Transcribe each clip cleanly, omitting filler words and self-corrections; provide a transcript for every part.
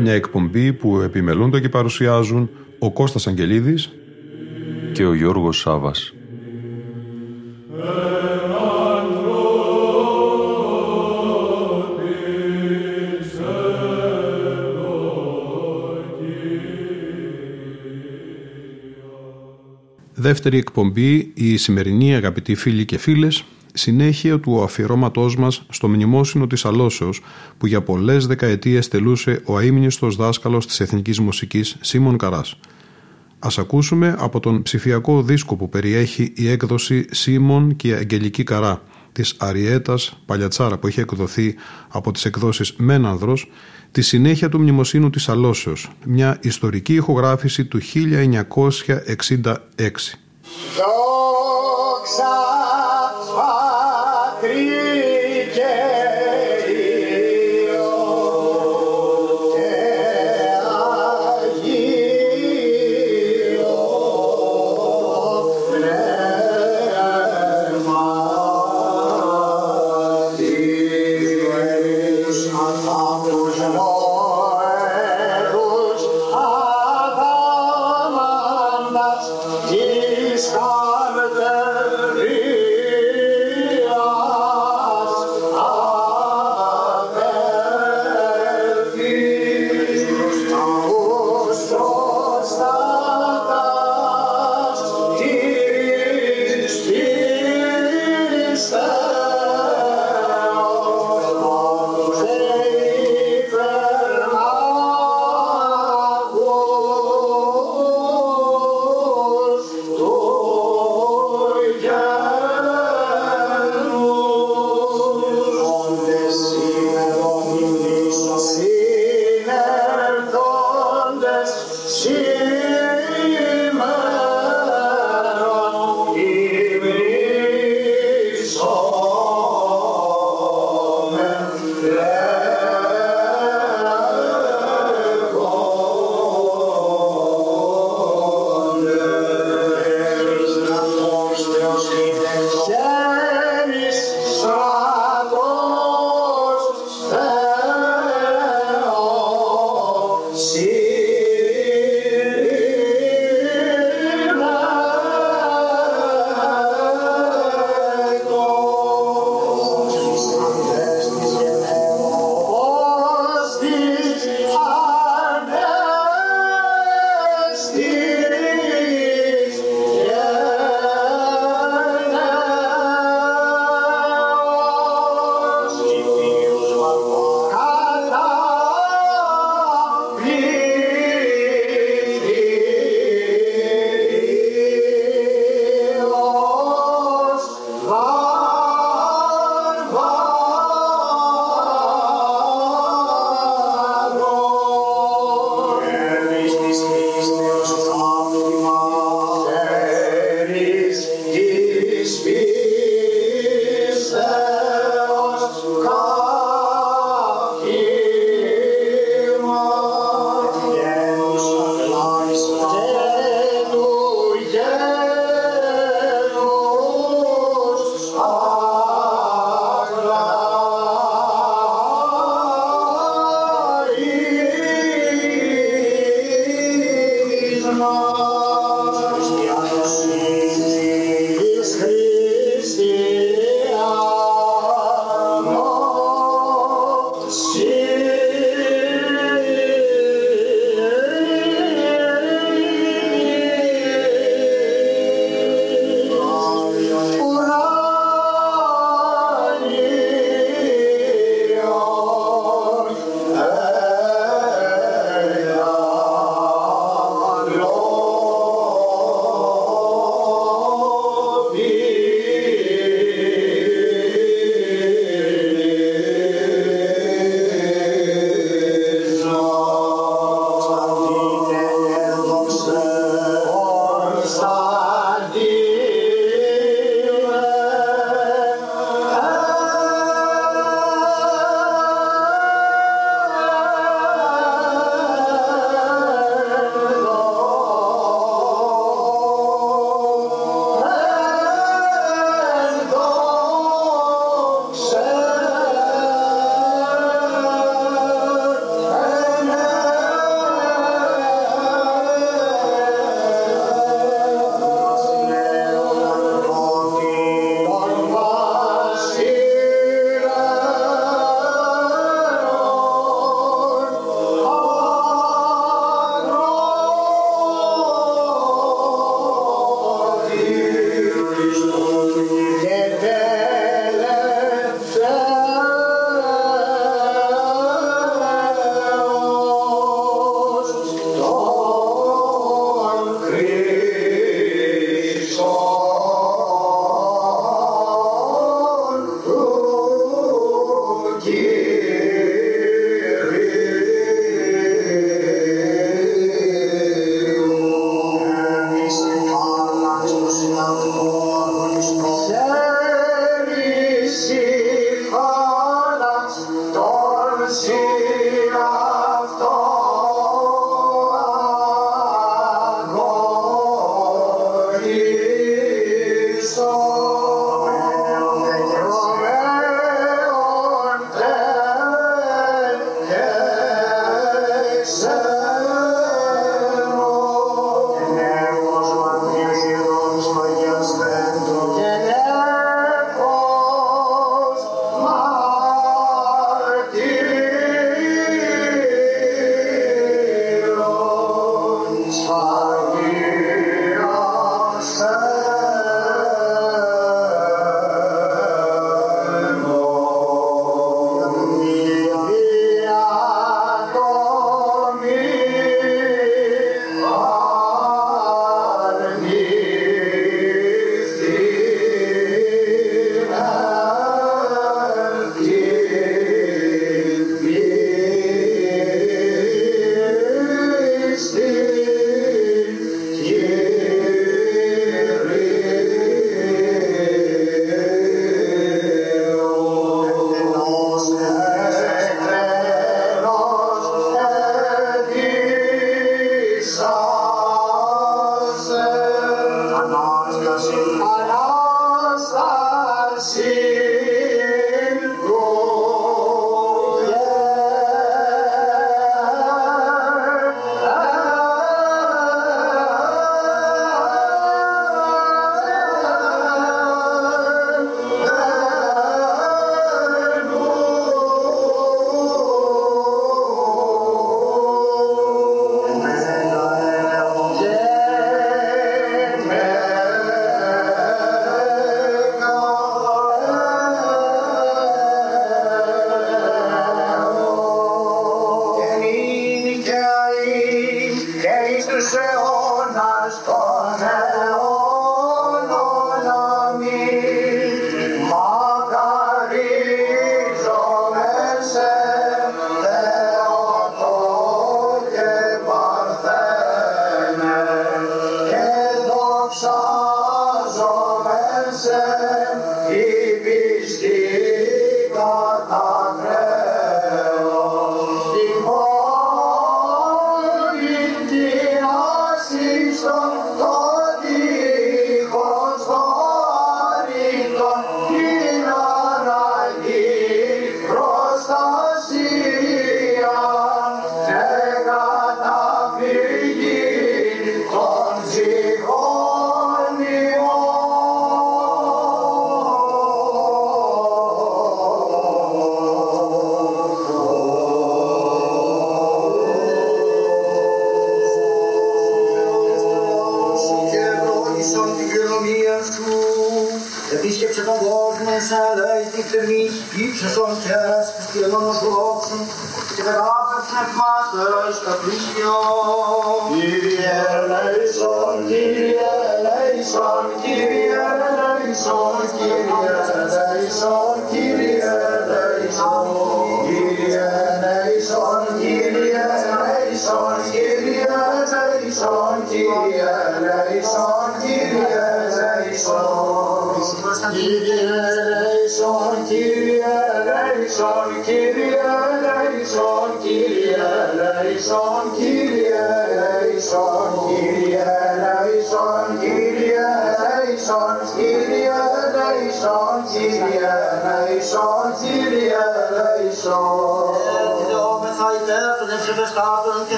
Μια εκπομπή που επιμελούνται και παρουσιάζουν ο Κώστας Αγγελίδης και ο Γιώργος Σάββας. Δεύτερη εκπομπή, η σημερινή, αγαπητοί φίλοι και φίλες, συνέχεια του αφιερώματός μας στο Μνημόσυνο της Αλώσεως, που για πολλές δεκαετίες τελούσε ο αείμνηστος δάσκαλος της εθνικής μουσικής Σίμων Καράς. Ας ακούσουμε από τον ψηφιακό δίσκο που περιέχει η έκδοση Σίμων και Αγγελική Καρά της Αριέτας Παλιατσάρα, που έχει εκδοθεί από τις εκδόσεις Μένανδρος, τη συνέχεια του Μνημοσύνου της Αλώσεως, μια ιστορική ηχογράφηση του 1966. Come the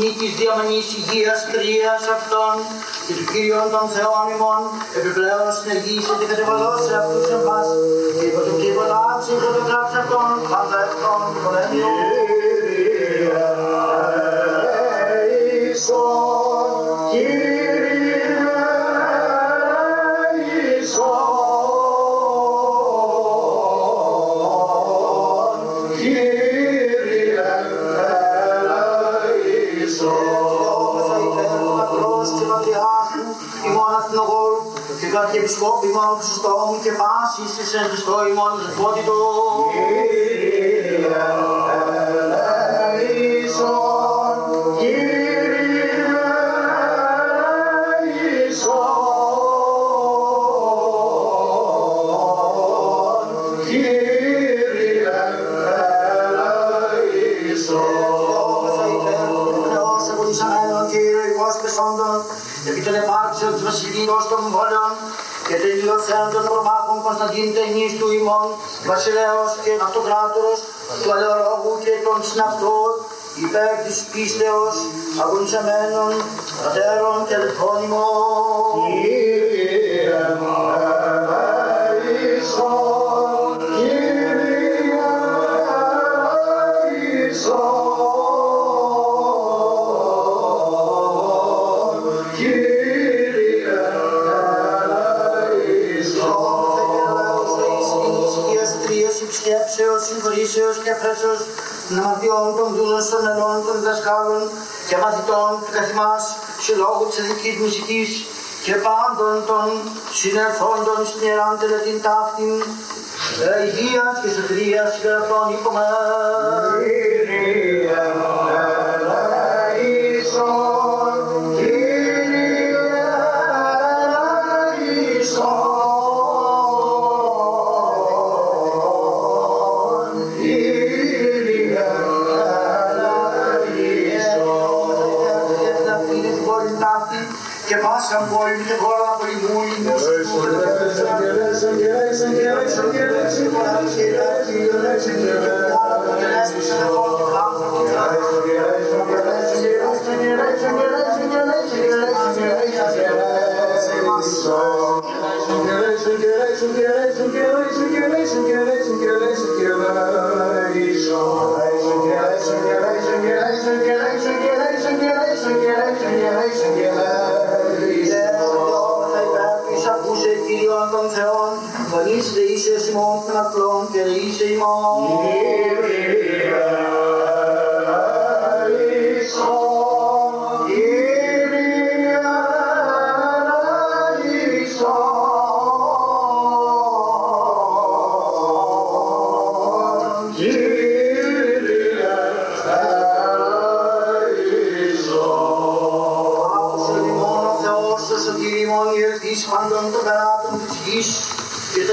Μύτης διαμονής υγείας κρίας αυτών και του Κύριων των Θεών ημών, επιπλέον συνεργήσε και κατεβαλώσε αυτούς εμάς, και υπό το κύβολα άψη υπό το κράτος αυτών, πάντα ευτών πολέμιων. Κύριε Λέησον, Κύριε Λέησον, και επισκόπη μόνο Χριστό μου και πάση στις εν Χριστό ημών δεσπότητος. Κύριε Λέησον, Κύριε Λέησον, Κύριε Λέησον. Λόγωσα υπέρον του Θεός εγωνισανέων και ηρωικός πεσόντων, επί των επάρξεων της βασιλείας των βόλεων, και τελειώσαν των προμάχων Κωνσταντίνου ταινής του ημών, βασιλέως και αυτοκράτορος του Παλαιολόγου και των συναυτών, υπέρ της πίστεως αγωνισεμένων πατέρων και αδελφών ημών. Κύριε Λέησον, Κύριε Λέησον, σκέψεως, συγχωρήσεως και αφρέσεως νομαδιών των δούλων των ενών των διδασκάλων και μαθητών του καθημάς συλλόγου της εθνικής μουσικής και πάντων των συνερθόντων στην ιεράν τελετήν ταύτην υγείας και σωτηρίας κρατών υπομέρ.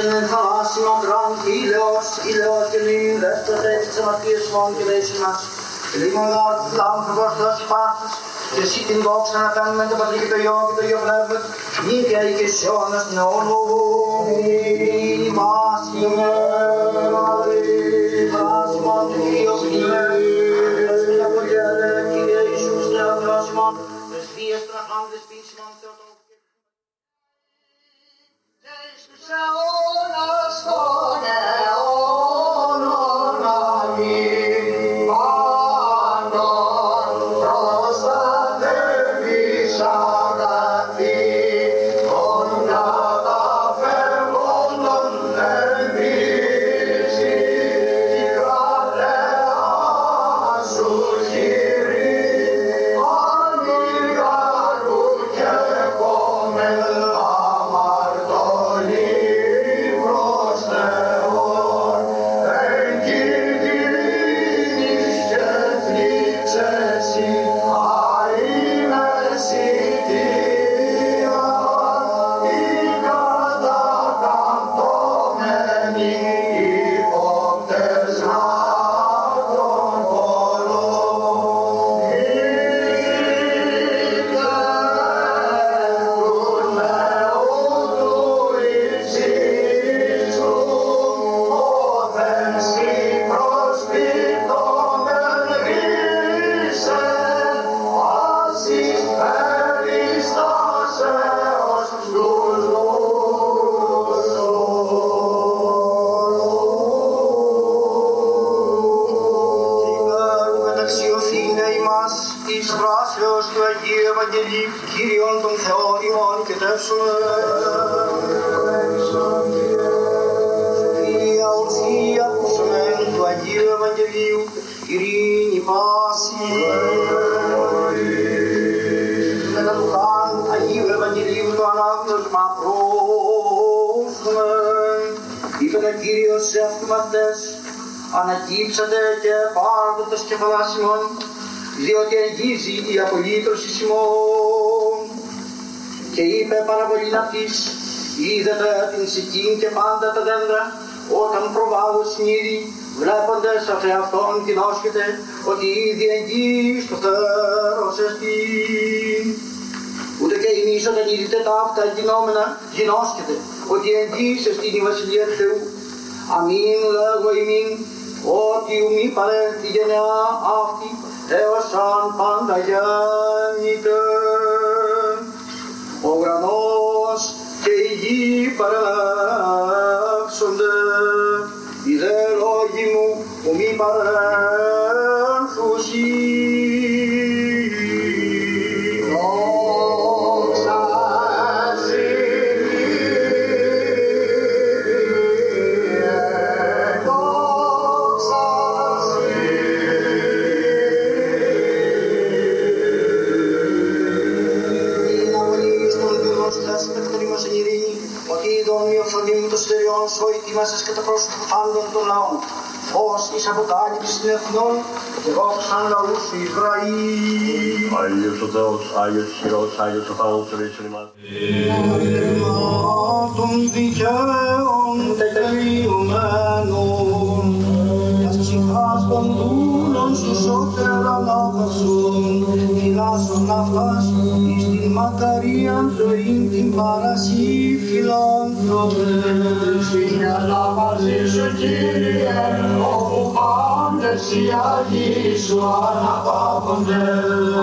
den har sin omgang i lås till min väst och rätt som att bli svång till västernas. Det ligger många land för vårt löspass. Jag sitter i boxarna fem men det var lite jag blev. Gick jag icke sånas någon i maskinöver. Ανακύψατε και πάρδοτες και φαλάσιμον, διότι εγγίζει η απολύτρωση σημών. Και είπε παραβολήν αυτής, είδατε την σηκήν και πάντα τα δέντρα, όταν προβάλλω συνείδη, βλέποντας αφ' αυτόν κοινώσκεται, ότι ήδη εγγύς το θέρος εστίν. Ούτε και εμείς όταν είδητε τα αυτά γινόμενα, γινώσκεται, ότι εγγύς εστίν η βασιλεία του Θεού. Αμήν λέγω ημίν, ότι ουμί παρέχτη γενεά αυτή, έως αν πάντα γέννηται. Ο ουρανός και η γη παρεύσονται, οι δε λόγοι μου ουμί παρένθουσι. Μέσα και τα πρόσωπα πάντων των λαών, ως εις αποκάλυψη των εθνών, και δόξαν λαούς του Ισραήλ. Άγιος ο Θεός, Άγιος Χειρός, Άγιος ο Θεός, ρίξον ημάς. Ορεινά των δικαίων τελειωμένων, και ας ψυχάς των δούλων σου σώτερα να χασούν, φυλάσσον αυτάς εις την μακαρίαν ζωήν την παρασύ φιλάνθρωπε. Συγγενά μαζί σου, Κύριε, όπου πάντες οι Άγιοι σου αναπαύονται,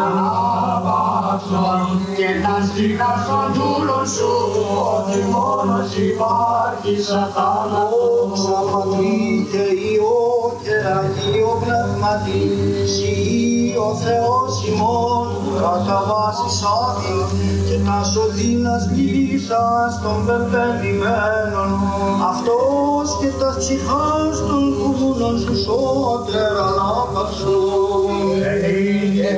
αναπαύσον και να στήχας των δούλων σου, ότι μόνος υπάρχεις αθάνατο. Δόξα Πατρί και Υιό και Αγίο Πνεύματι, Συ ο Θεός ημών, κατά βάσης άδειν και τα σωδίνας λύσας των πεπενημένων, αυτός και τα ψυχάς των κούνων σου σώτερα να παυσούν. Είγε,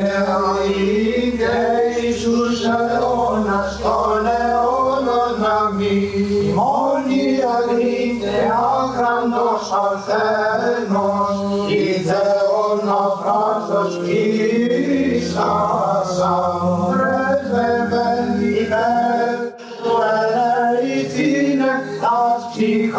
αίγε, Ιησούς αιώνας των αιώνων αμήν, μόνοι αγρήτε άγραντος αρθένος, ιδέων αφράζος κοίσασαν, πρεσβεύεν υπέρ του ελεηθήνε τας ψυχάς.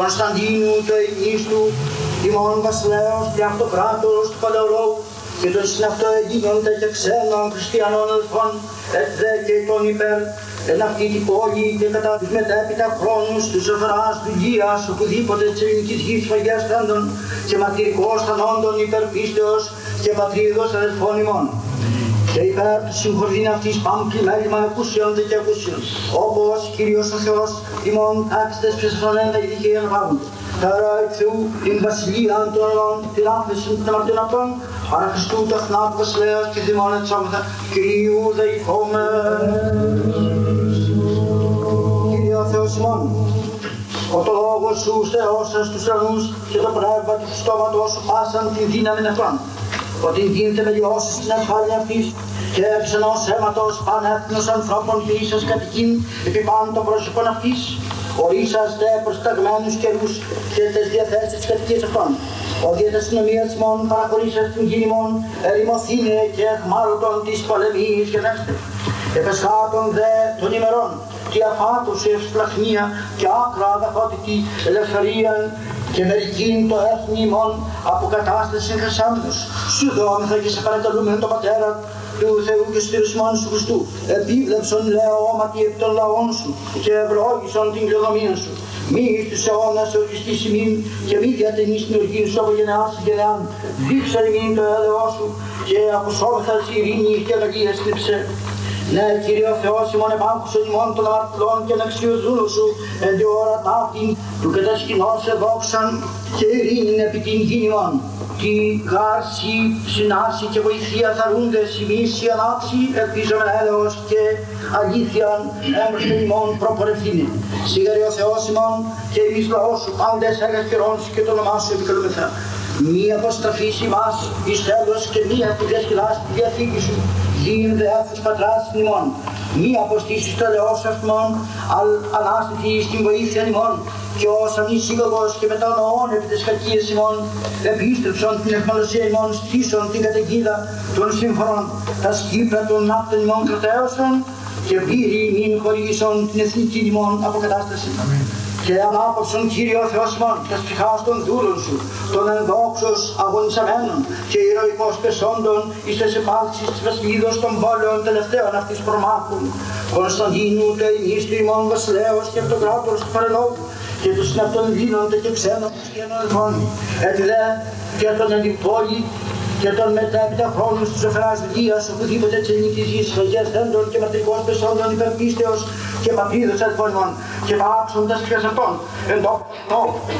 Κωνσταντίνου, του Αιγίστου, ημών βασιλέως και αυτοκράτορος του Παλαιολόγου και των συναυτοεγίνοντα και ξένων χριστιανών ελθών, ετ δε και των υπέρ, εν αυτή την πόλη και κατά τους μετέπειτα χρόνους του Ζευράς, του Γείας, οπουδήποτε της ελληνικής γης φαγιάς τέντων και μαρτυρικός θανόντων υπερπίστεως και πατρίδος ελθών ημών. Και υπέρ του συγχωρήν αυτής πάμπλη μέλημα ακούσιοντα και ακούσιον, όπως Κύριος ο Θεός, ημών άξιτες ψεσφρονέντα η δικαίων βάβουν. Τέρα εκ Θεού, την βασιλεία των ελών, την άφεση των αμαρτιών αυτών, παρά Χριστού τεχνάτου βασιλέας και δημόνα της όμεθα, Κυρίου δεηθόμεν. Κύριε ο Θεός ημών, ο το λόγος σου στερώσας τους ουρανούς και το πνεύμα του στόματος σου πάσαν την δύναμη νεφρών. Ότι γίνεται μελιώσει στην ασφάλεια αυτής και εξ ενός αίματος πανέθνους ανθρώπων και ίσως κατοικήν επί πάνω των πρόσωπων αυτής, ορίσαστε προσταγμένους καιρούς και τις διαθέσεις της κατοικίας αυτών. Ότι εν αστυνομία ημών παραχωρήσαστε την γη ημών, ερημοθήνε και αιχμάλωτον της πολεμής γενέστε. Επεσχάτων δε των ημερών, τη αφάτωση ευστραχνία και άκρα αδαφότητη ελευθερία και μερικήν το έθνη ημών αποκατάσταση χρυσάμινους. Σου δόμεθα και σε παρακαλούμε τον Πατέρα του Θεού και στήρους ημών σου Χριστού. Επίβλεψον λέω όματι επί των λαών σου και ευλόγησον την κληρονομία σου. Μη εις τους αιώνας οριστής ημίν και μη διατενείς την οργή σου από γενεάς σε γενεάν. Δείξα ημίν το έλεό σου και ακουσόμεθα σε ειρήνη και ελογία στύψε. Ναι, Κύριε ο Θεός ημών επάκουσον ημών των αμαρτωλών και αναξιοζούνου σου εν τη ώρα ταύτην του κατασκηνώς εδόξαν και ειρήνην επί την γην ημών. Τι γάρση, συνάση και βοηθεία θαρούντες ημείς η ανάψη ελπίζομεν έλεος και αλήθειαν έμπροσθεν ημών προπορευθύνη. Σίγαρη ο Θεός ημών και εμείς λαός σου πάντες αγαθηρών σου και το όνομά σου επικαλούμεθα. Μη αποστραφείς ημάς εις τέλος και μη αφιδεσκυλάς τη διαθήκη σου. Δίνε δε αυτούς πατράς ημών, μη αποστήσεις το ελαιός αυτών, ανάστητη στην βοήθεια ημών, και ως αμνής σύλλογος και μετά νοών επί της κακίας ημών, επίστρεψον την αιχμαλωσία ημών, στήσον την καταιγίδα των σύμφωνων, τα σκύπρα των ναύτων ημών κρατέωσον, και πύρι μην χορηγήσον την εθνική ημών αποκατάσταση. Και ανάπαυσον Κύριε ο Θεός ημών, τας ψυχάς των δούλων σου, των ενδόξως αγωνισαμένων και ηρωικώς πεσόντων εις τες επάρξεις της βασιλίδος των πόλεων τελευταίων αυτής προμάχων, Κωνσταντίνου του Ελληνίστου ημών βασιλέως και αυτοκράτορος του Παλαιολόγου και τους συναυτών δίνονται και ξένων χριστιανών ελθών, έτσι δε και τον Ελληνπόλη και των μετέπειτα χρόνους της ζωφεράς δουλείας, οπουδήποτε της ελληνικής γης, φαγιάς δέντρων και μαρτυρικών πεσόντων υπερπίστεως και πατρίδος ελφώνων και πάξων τας ψυχές αυτών,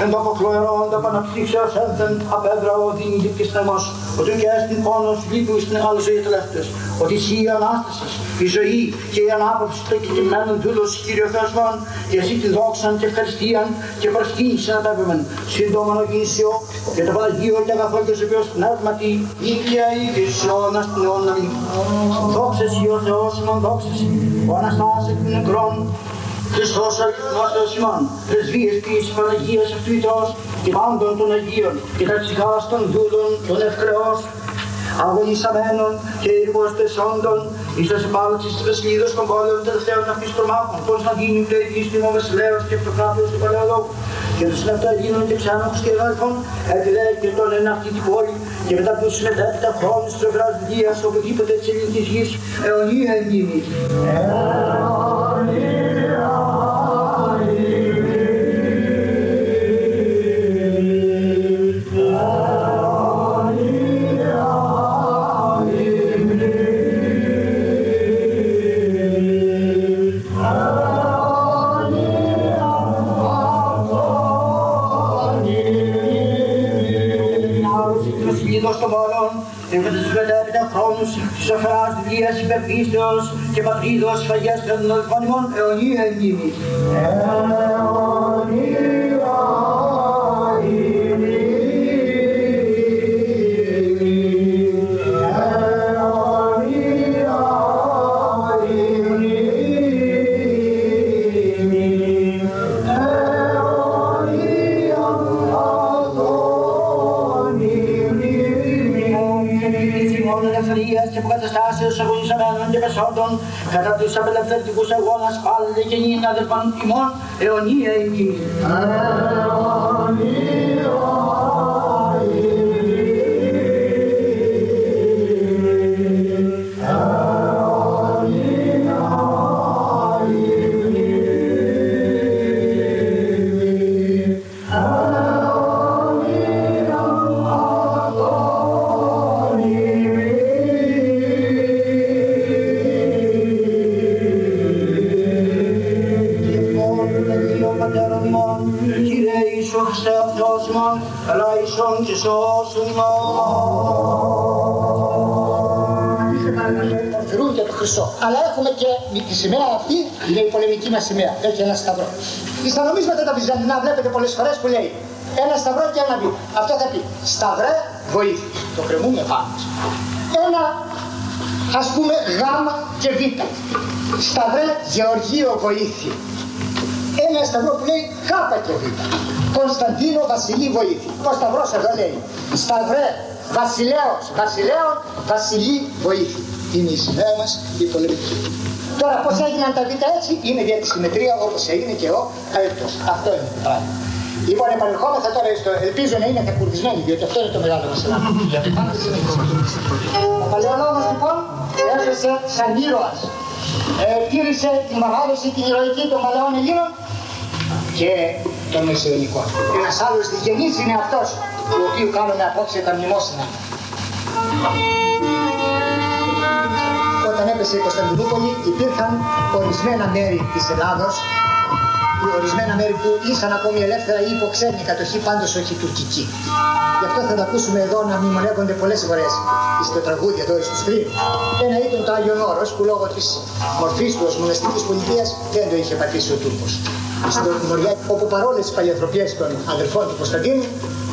εν τόκο χλωερών, τα παναψύξεως ένθεν απέδρα ο δίνη και στεμός. ότι ο κεράστη πόνος λίπους στην μεγάλη ζωή τελευταίας, ότι εσύ η Ανάσταση, η ζωή και η ανάπαυση του κεκτημένου δούλος Κύριο Θεοσφών, και εσύ τη δόξαν και ευχαριστίαν και προσκύνησαν να τα έπαιρναν. Σύντομα νογήσιο και το Παλαγίο και αγαθό και σε ποιος πνεύματι, ήλια ή της αιώνας την αιώνα μη. Δόξες ή ο Θεός ημών δόξες, ο Αναστάσης εκ νεκρών, Χριστός αριθμός Θεός ημών, πρεσβείες της Παναγίας αυτού ητρός και πάντων των Αγίων και τα ψυχάς των δούλων των ευκρεώς, αγωνισαμένων και υποστεσόντων, εις τα συμπάλαξης της Βεσλίδος των πόλεων τελευταίων αυτής τρομάχων, Κωνσταντίνου και Ιουστινιανού Βασιλέως και Αυτοκράτορος του Παλαιολόγου, και τους συναυταγίνων και ξένων σκευάλφων, επιδέχεται τον ένα αυτή την πόλη, και μετά που συνεδέθητα χρόνους της τρευράς βιλίας, οπουδήποτε της ελληνικής γης, αιωνία εγγύμη. Σοφράς δουλείας υπερπίστεως και πατρίδος φαγιάς των ολφανιμών αιωνία εγγύμη. Αιωνία εγγύμη. Αιωνία εγγύμη. Αιωνία αγωνία. Καταστάσεως αγωνισαμένων και πεσόντων, κατά τους απελευθερτικούς αγώνας πάλι και νύν αδερφών τιμών, αιωνία εγγύμη. Αλλά έχουμε και τη σημαία αυτή, είναι η πολεμική μας σημαία. Έχει ένα σταυρό. Στα νομίσματα τα βυζαντινά βλέπετε πολλές φορές που λέει ένα σταυρό και ένα βήμα. Αυτό θα πει σταυρέ βοήθη. Το κρεμούμε πάνω. Ένα ας πούμε γάμα και βήτα. Σταυρέ Γεωργίο βοήθη. Ένα σταυρό που λέει χάπα και βήτα. Κωνσταντίνο Βασιλή βοήθη. Ο σταυρός εδώ λέει σταυρέ βασιλέως, βασιλέων, βασιλή βοήθη. Είναι η σημαία μας η πολεμική. Τώρα πώς έγιναν τα βήτα έτσι, είναι δια τη συμμετρία όπως έγινε και ο αερτός. Αυτό είναι το πράγμα. Λοιπόν, επανερχόμεθα τώρα στο ελπίζω να είναι κακουρδισμένοι, διότι αυτό είναι το μεγάλο μας ελάχο. Ο Παλαιολόγος λοιπόν έφεσε σαν ήρωας. Τήρησε τη μεγάλωση την ηρωική των παλαιών Ελλήνων και των Μεσαιωνικών. Ένας άλλος διγενής είναι αυτός, του οποίου κάνουμε απόψε τα μνημόσυνα. Όταν έπεσε η Κωνσταντινούπολη υπήρχαν ορισμένα μέρη της Ελλάδος, ορισμένα μέρη που ήσαν ακόμη ελεύθερα ή υπό ξένη κατοχή, πάντως όχι τουρκική. Γι' αυτό θα τα ακούσουμε εδώ να μνημονεύονται πολλές φορές στο τραγούδι εδώ στους τρίτους. Ένα ήταν το Άγιον Όρος που λόγω της μορφής του ως μοναστικής πολιτείας δεν το είχε πατήσει ο Τούρκος. Στην Νοριά, όπου παρόλες τις παλιανθρωπιές των αδερφών του Κωνσταντίνου,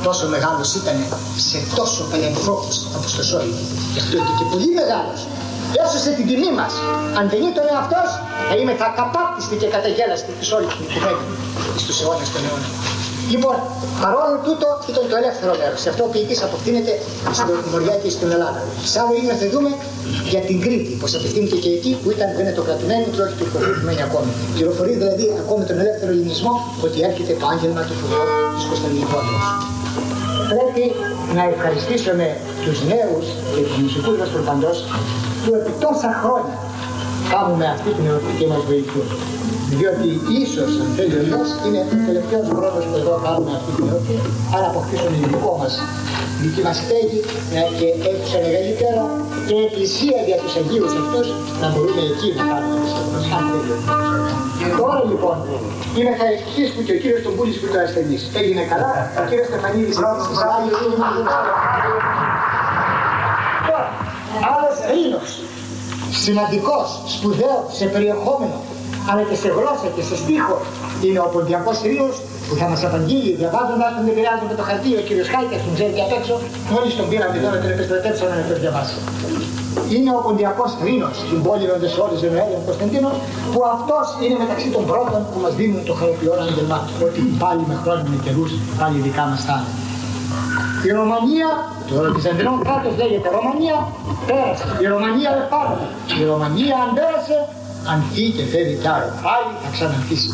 τόσο μεγάλος ήταν σε τόσο παλιανθρώπους όπως το Σόλυμα. Γι' αυτό και πολύ μεγάλος. Έσωσε την τιμή μας. Αν δεν ήταν αυτός, θα είμαι καταπάπτιστη και καταγέλαστη της όλης την κουβέντα στους αιώνες των αιώνων. Λοιπόν, παρόλο τούτο ήταν το ελεύθερο μέρος. Σε αυτό ο ποιητής αποκτήνεται στην Βορειά και στην Ελλάδα. Σαν λίγο θα δούμε για την Κρήτη, πως απευθύνεται και εκεί που ήταν βενετοκρατουμένη και όχι τουρκοκρατουμένη ακόμη. Πληροφορεί δηλαδή ακόμη τον ελεύθερο ελληνισμό ότι έρχεται το άγγελμα του Φουβόρου της Κωνσταντινούπολης. Πρέπει να ευχαριστήσουμε τους νέους και τους μουσικούς μας προπαντός που επί τόσα χρόνια κάνουμε αυτή την ερωτική μας βοήθεια. Διότι ίσως, αν θέλει ο Υιός, είναι ο τελευταίος χρόνος που εδώ κάνουμε αυτή την ερωτική, αν αποκτήσουμε δική μας στέγη και αίθουσα μεγαλύτερα και εκκλησία για τους Αγίους αυτούς, να μπορούμε εκεί να κάνουμε τις ερωτικές, αν θέλει ο Υιός. Τώρα λοιπόν, είμαι χαριστής που και ο κύριος Τομπούλης που ήταν ασθενής. Έγινε καλά, ο κύριος Στεφανίδης, θρήνος, σημαντικός, σπουδαίο σε περιεχόμενο, αλλά και σε γλώσσα και σε στίχο, είναι ο Ποντιακός θρήνος που θα μας απαγγείλει, διαβάζοντας τον επηρεάζουμε το χαρτί, ο κύριος Χάικας τον ξέρει απ' έξω, όλοι τον πήραμε τώρα και επιστρατέψαμε να τον διαβάσω. Είναι ο Ποντιακός θρήνος, στην πόλη Ροντεσόλης, ο Έλληνας Κωνσταντίνος, που αυτός είναι μεταξύ των πρώτων που μας δίνουν το χαροποιόν άγγελμα, ότι πάλι με χρόνια με καιρούς, πάλι δικά μας θα είναι. Η Ρωμανία, το Βυζαντινό κράτος λέγεται Ρωμανία, πέρασε. Η Ρωμανία δεν πέρασε. Η Ρωμανία αν πέρασε, ανθεί και φεύγει κι άλλο. Πάλι θα ξαναρχίσει.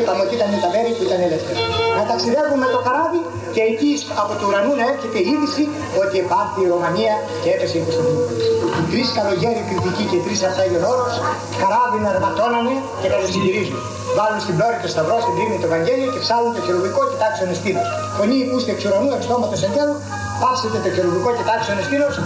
Είπαμε ότι ήταν τα μέρη που ήταν ελεύθερα. Να ταξιδεύουμε με το καράβι και εκεί από του ουρανού να έρχεται η είδηση ότι επάνθη η Ρωμανία και έπεσε η Κωνσταντινούπολη. Τρεις καλογέροι κριτικοί και τρεις ορός, καράβι να αρματώνανε και να τους συντηρίζουν. Βάλουν στην πλώρη το σταυρό, στην τρίμη το Βαγγέλιο και ψάλουν το χειρουργικό, κοιτάξουν εστίδα. Φωνή υπούστε εξ ουρανού, εξ τόματος εν τέλου, Άψετε το χερουβικό και τάξε ο σκύλος.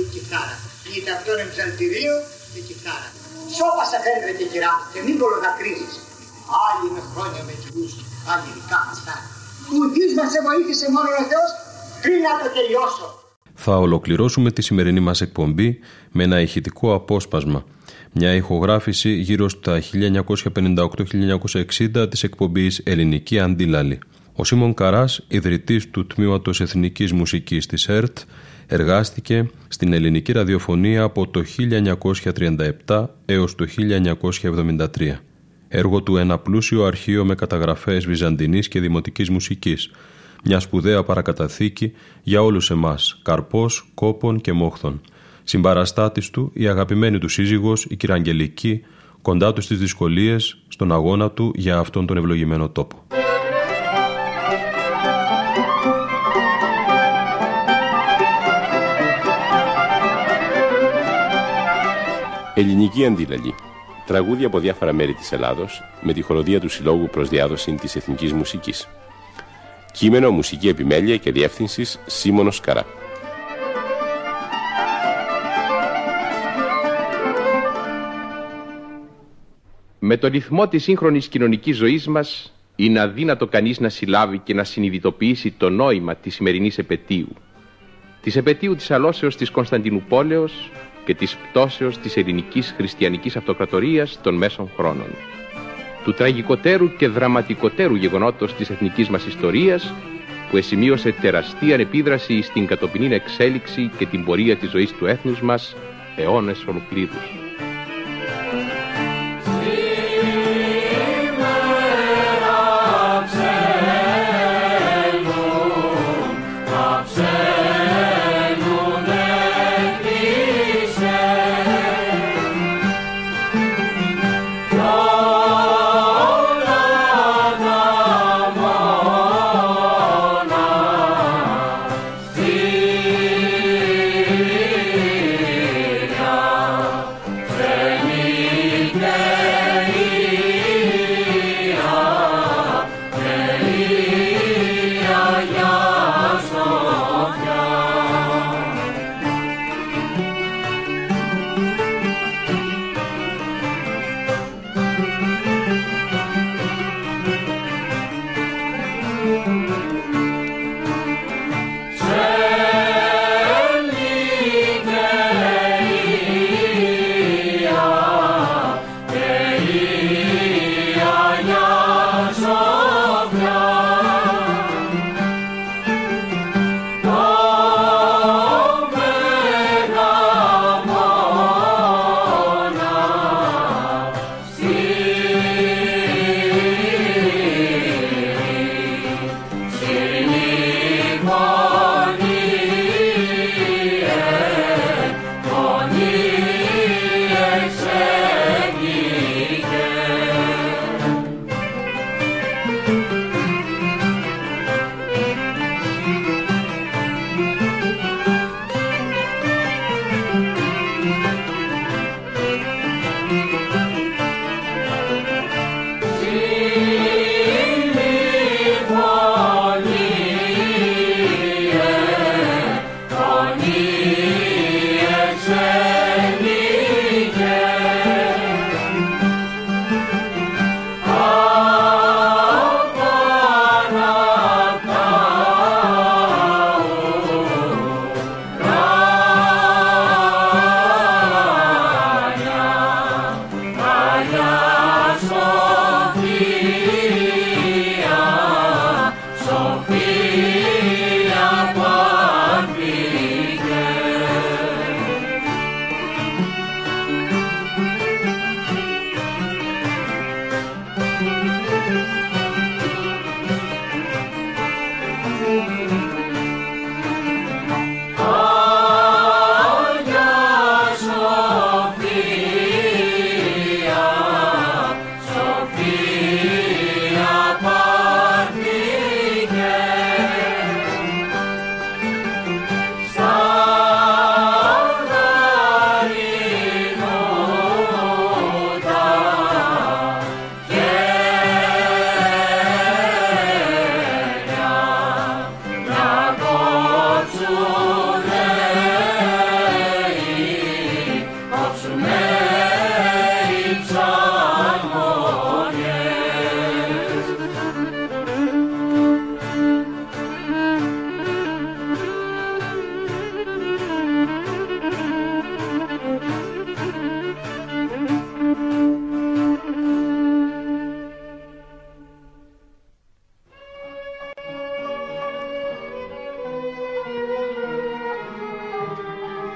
η κιθάρα. Η ταυτόν εμψαλτηρίο, η κιθάρα. Σώπα σε φέρνετε και κυρά και μην πολλοδακρύζεις. Άλλοι με χρόνια με κοιλούς, άλλοι ειδικά αυτά. Ουδής μας σε βοήθησε μόνο ο Θεός, πριν να το τελειώσω. Θα ολοκληρώσουμε τη σημερινή μας εκπομπή με ένα ηχητικό απόσπασμα. Μια ηχογράφηση γύρω στα 1958-1960 της εκπομπής Ελληνική Αντίλαλη. Ο Σίμων Καράς, ιδρυτής του Τμήματος Εθνικής Μουσικής της ΕΡΤ, εργάστηκε στην ελληνική ραδιοφωνία από το 1937 έως το 1973. Έργο του ένα πλούσιο αρχείο με καταγραφές βυζαντινής και δημοτικής μουσικής. Μια σπουδαία παρακαταθήκη για όλους εμάς, καρπός, κόπων και μόχθων. Συμπαραστάτης του, η αγαπημένη του σύζυγος, η κυρία Αγγελική, κοντά του στις δυσκολίες, στον αγώνα του για αυτόν τον ευλογημένο τόπο. Ελληνική Αντίλαλη. Τραγούδια από διάφορα μέρη της Ελλάδος με τη χοροδία του Συλλόγου προς διάδοση της Εθνικής Μουσικής. Κείμενο, μουσική επιμέλεια και διεύθυνσης Σίμωνος Καρά. Με τον ρυθμό της σύγχρονης κοινωνικής ζωής μας είναι αδύνατο κανείς να συλλάβει και να συνειδητοποιήσει το νόημα της σημερινής επετείου. Της επετείου της αλώσεως της Κωνσταντινουπόλεως και της πτώσεως της ελληνικής χριστιανικής αυτοκρατορίας των μέσων χρόνων. Του τραγικοτέρου και δραματικοτέρου γεγονότος της εθνικής μας ιστορίας που εσημείωσε τεραστίαν επίδραση στην κατοπινή εξέλιξη και την πορεία της ζωής του έθνους μας αιώνες ολοκλήρους.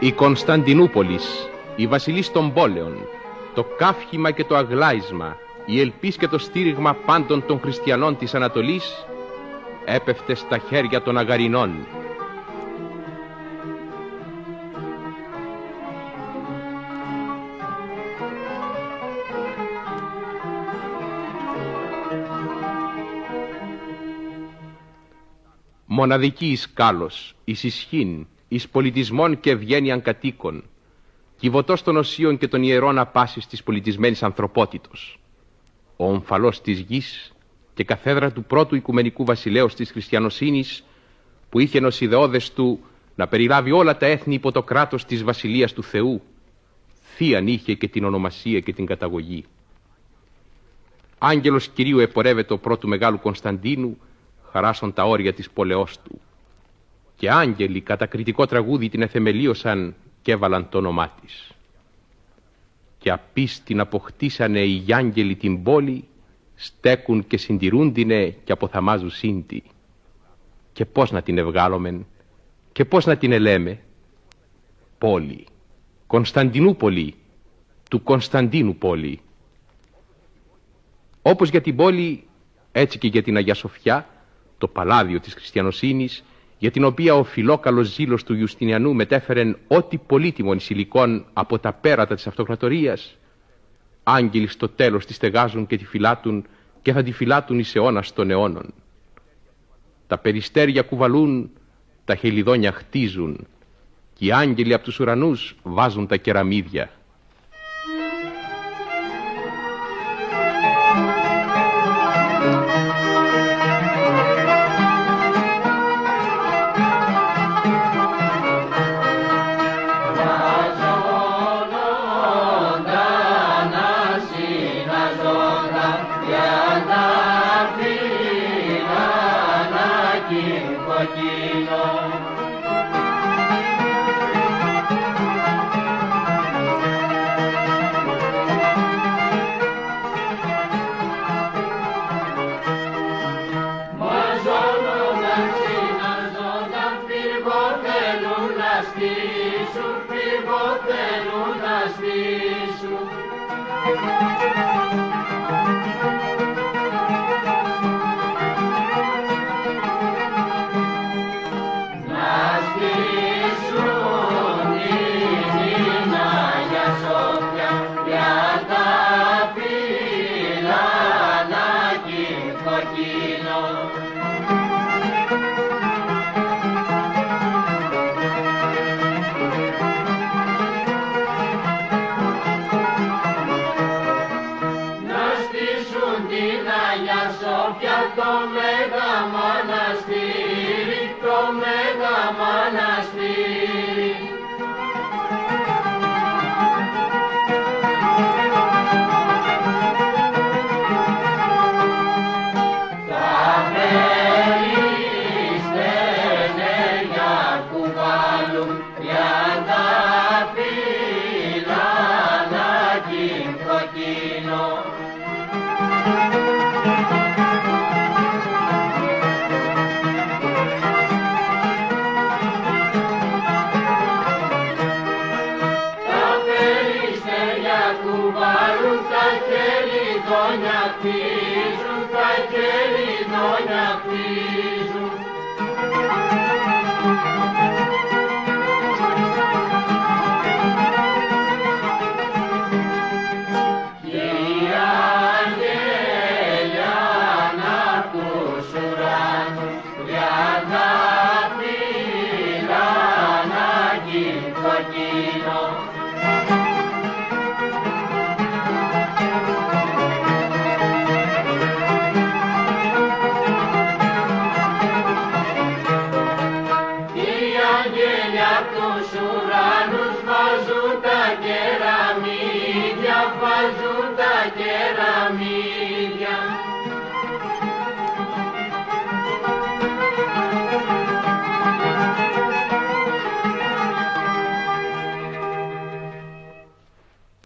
Η Κωνσταντινούπολης, η βασιλής των πόλεων, το καύχημα και το αγλάισμα, η ελπίς και το στήριγμα πάντων των χριστιανών της Ανατολής, έπεφτε στα χέρια των Αγαρινών. Μοναδική εις κάλος, εις ισχύν, εις πολιτισμών και ευγένειαν κατοίκων, κυβωτός των οσίων και των ιερών απάσης της πολιτισμένης ανθρωπότητος, ο ομφαλός της γης και καθέδρα του πρώτου οικουμενικού βασιλέως της χριστιανοσύνης, που είχε ως ιδεώδες του να περιλάβει όλα τα έθνη υπό το κράτος της βασιλείας του Θεού, θείαν είχε και την ονομασία και την καταγωγή. Άγγελος Κυρίου επορεύεται ο πρώτου μεγάλου Κωνσταντίνου, χαράσον τα όρια της πολεώς του. Και άγγελοι κατά κριτικό τραγούδι την εθεμελίωσαν και έβαλαν το όνομά της. Και απίστην αποκτήσανε οι γιάγγελοι την πόλη, στέκουν και συντηρούντινε και αποθαμάζουν σύντη. Και πώς να την ευγάλωμεν, και πώς να την ελέμε. Πόλη, Κωνσταντινούπολη, του Κωνσταντίνου πόλη. Όπως για την πόλη, έτσι και για την Αγία Σοφιά, το παλάδιο της χριστιανοσύνης, για την οποία ο φιλόκαλος ζήλος του Ιουστινιανού μετέφερεν ό,τι πολύτιμων υλικών από τα πέρατα της αυτοκρατορίας, άγγελοι στο τέλος τη στεγάζουν και τη φυλάτουν και θα τη φυλάτουν εις αιώνας των αιώνων. Τα περιστέρια κουβαλούν, τα χελιδόνια χτίζουν και οι άγγελοι από τους ουρανούς βάζουν τα κεραμίδια.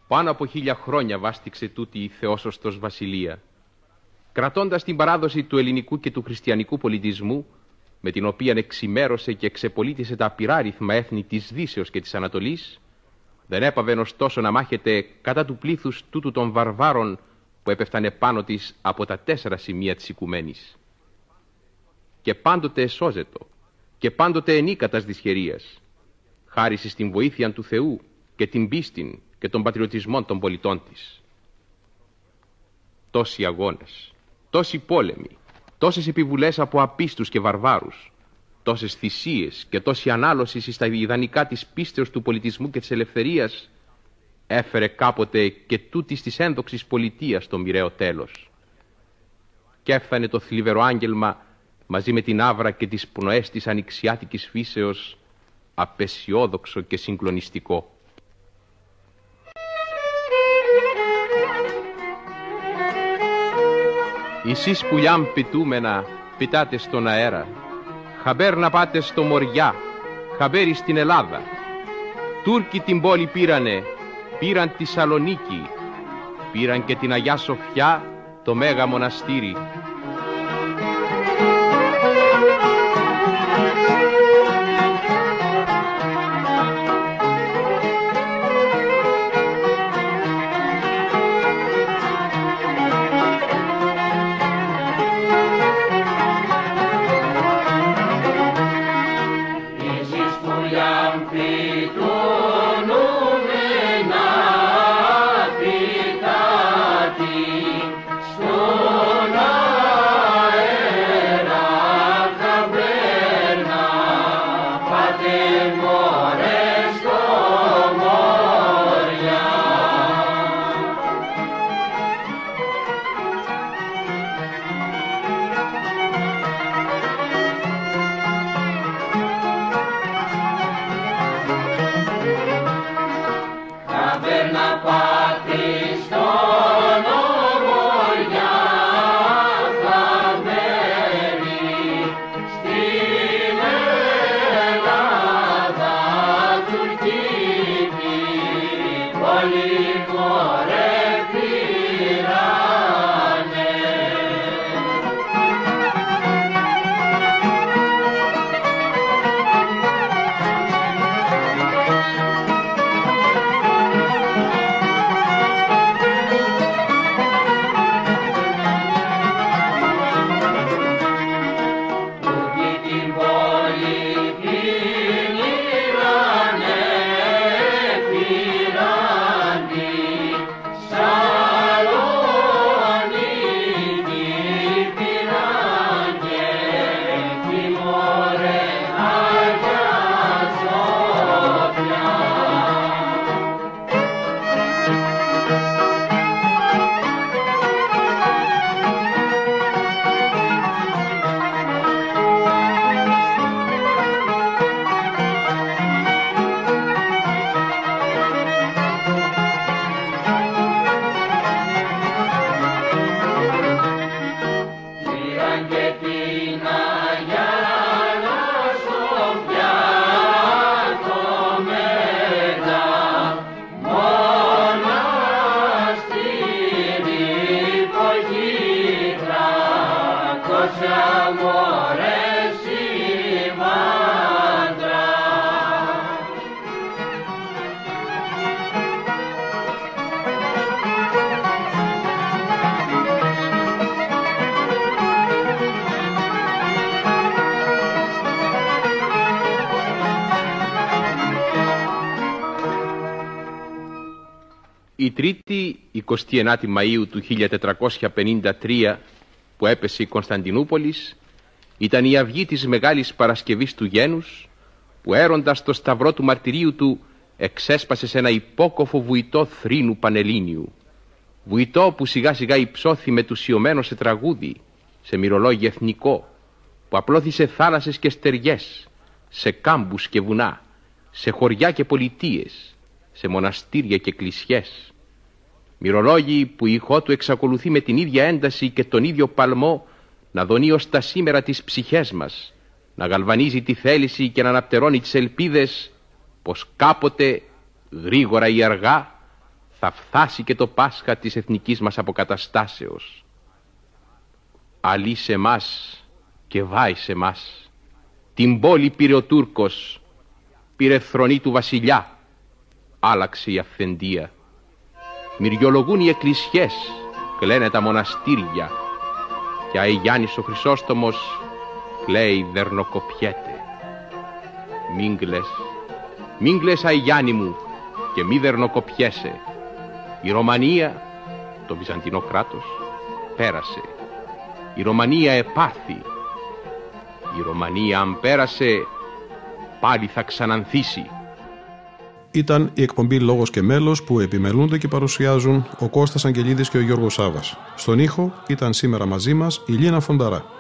Πάνω από 1000 χρόνια βάστηξε τούτη η Θεόσωστος βασιλεία. Κρατώντας την παράδοση του ελληνικού και του χριστιανικού πολιτισμού, με την οποία εξημέρωσε και ξεπολύτησε τα απειράριθμα έθνη της Δύσεως και της Ανατολής, δεν έπαβε ωστόσο να μάχεται κατά του πλήθους τούτου των βαρβάρων που έπεφτανε πάνω της από τα 4 σημεία της οικουμένης. Και πάντοτε εσώζετο και πάντοτε ενίκατας δυσχερίας, χάρισε στην βοήθεια του Θεού και την πίστην και τον πατριωτισμό των πολιτών της. Τόσοι αγώνες, τόσοι πόλεμοι, τόσες επιβουλές από απίστους και βαρβάρους, τόσες θυσίες και τόση ανάλωση στα ιδανικά της πίστεως του πολιτισμού και της ελευθερίας, έφερε κάποτε και τούτης της ένδοξης πολιτείας το μοιραίο τέλος. Κι έφθανε το θλιβερό άγγελμα μαζί με την άβρα και τις πνοές της ανοιξιάτικης φύσεως, απεσιόδοξο και συγκλονιστικό. Εσείς πουλιάμ πητούμενα, πητάτε στον αέρα, χαμπέρ να πάτε στο Μοριά, χαμπέρι στην Ελλάδα. Τούρκοι την πόλη πήρανε, πήραν τη Σαλονίκη, πήραν και την Αγιά Σοφιά, το Μέγα Μοναστήρι. Η Τρίτη, 29η Μαΐου του 1453, που έπεσε η Κωνσταντινούπολης, ήταν η αυγή της Μεγάλης Παρασκευής του Γένους, που έροντας το σταυρό του μαρτυρίου του, εξέσπασε σε ένα υπόκοφο βουητό θρήνου πανελλήνιου. Βουητό που σιγά σιγά υψώθη μετουσιωμένο σε τραγούδι, σε μυρολόγιο εθνικό, που απλώθησε θάλασσες και στεριές, σε κάμπους και βουνά, σε χωριά και πολιτείες, σε μοναστήρια και εκκλησιές. Μυρολόγοι που η ηχό του εξακολουθεί με την ίδια ένταση και τον ίδιο παλμό να δονεί ως τα σήμερα τις ψυχές μας, να γαλβανίζει τη θέληση και να αναπτερώνει τις ελπίδες πως κάποτε, γρήγορα ή αργά, θα φτάσει και το Πάσχα της εθνικής μας αποκαταστάσεως. Αλή σε μας και βάει σε μας, Την πόλη πήρε ο Τούρκος, πήρε φθρονή του βασιλιά, άλλαξε η αυθεντία. Μυριολογούν οι εκκλησιές, κλαίνε τα μοναστήρια, και Αιγιάννης ο Χρυσόστομος κλαίει δερνοκοπιέται. Μην κλαις, μην κλαις Αιγιάννη μου, και μη δερνοκοπιέσαι. Η Ρωμανία, το Βυζαντινό κράτος, πέρασε. Η Ρωμανία επάθη. Η Ρωμανία αν πέρασε, πάλι θα ξανανθήσει. Ήταν η εκπομπή «Λόγος και μέλος» που επιμελούνται και παρουσιάζουν ο Κώστας Αγγελίδης και ο Γιώργος Σάββας. Στον ήχο ήταν σήμερα μαζί μας η Λίνα Φονταρά.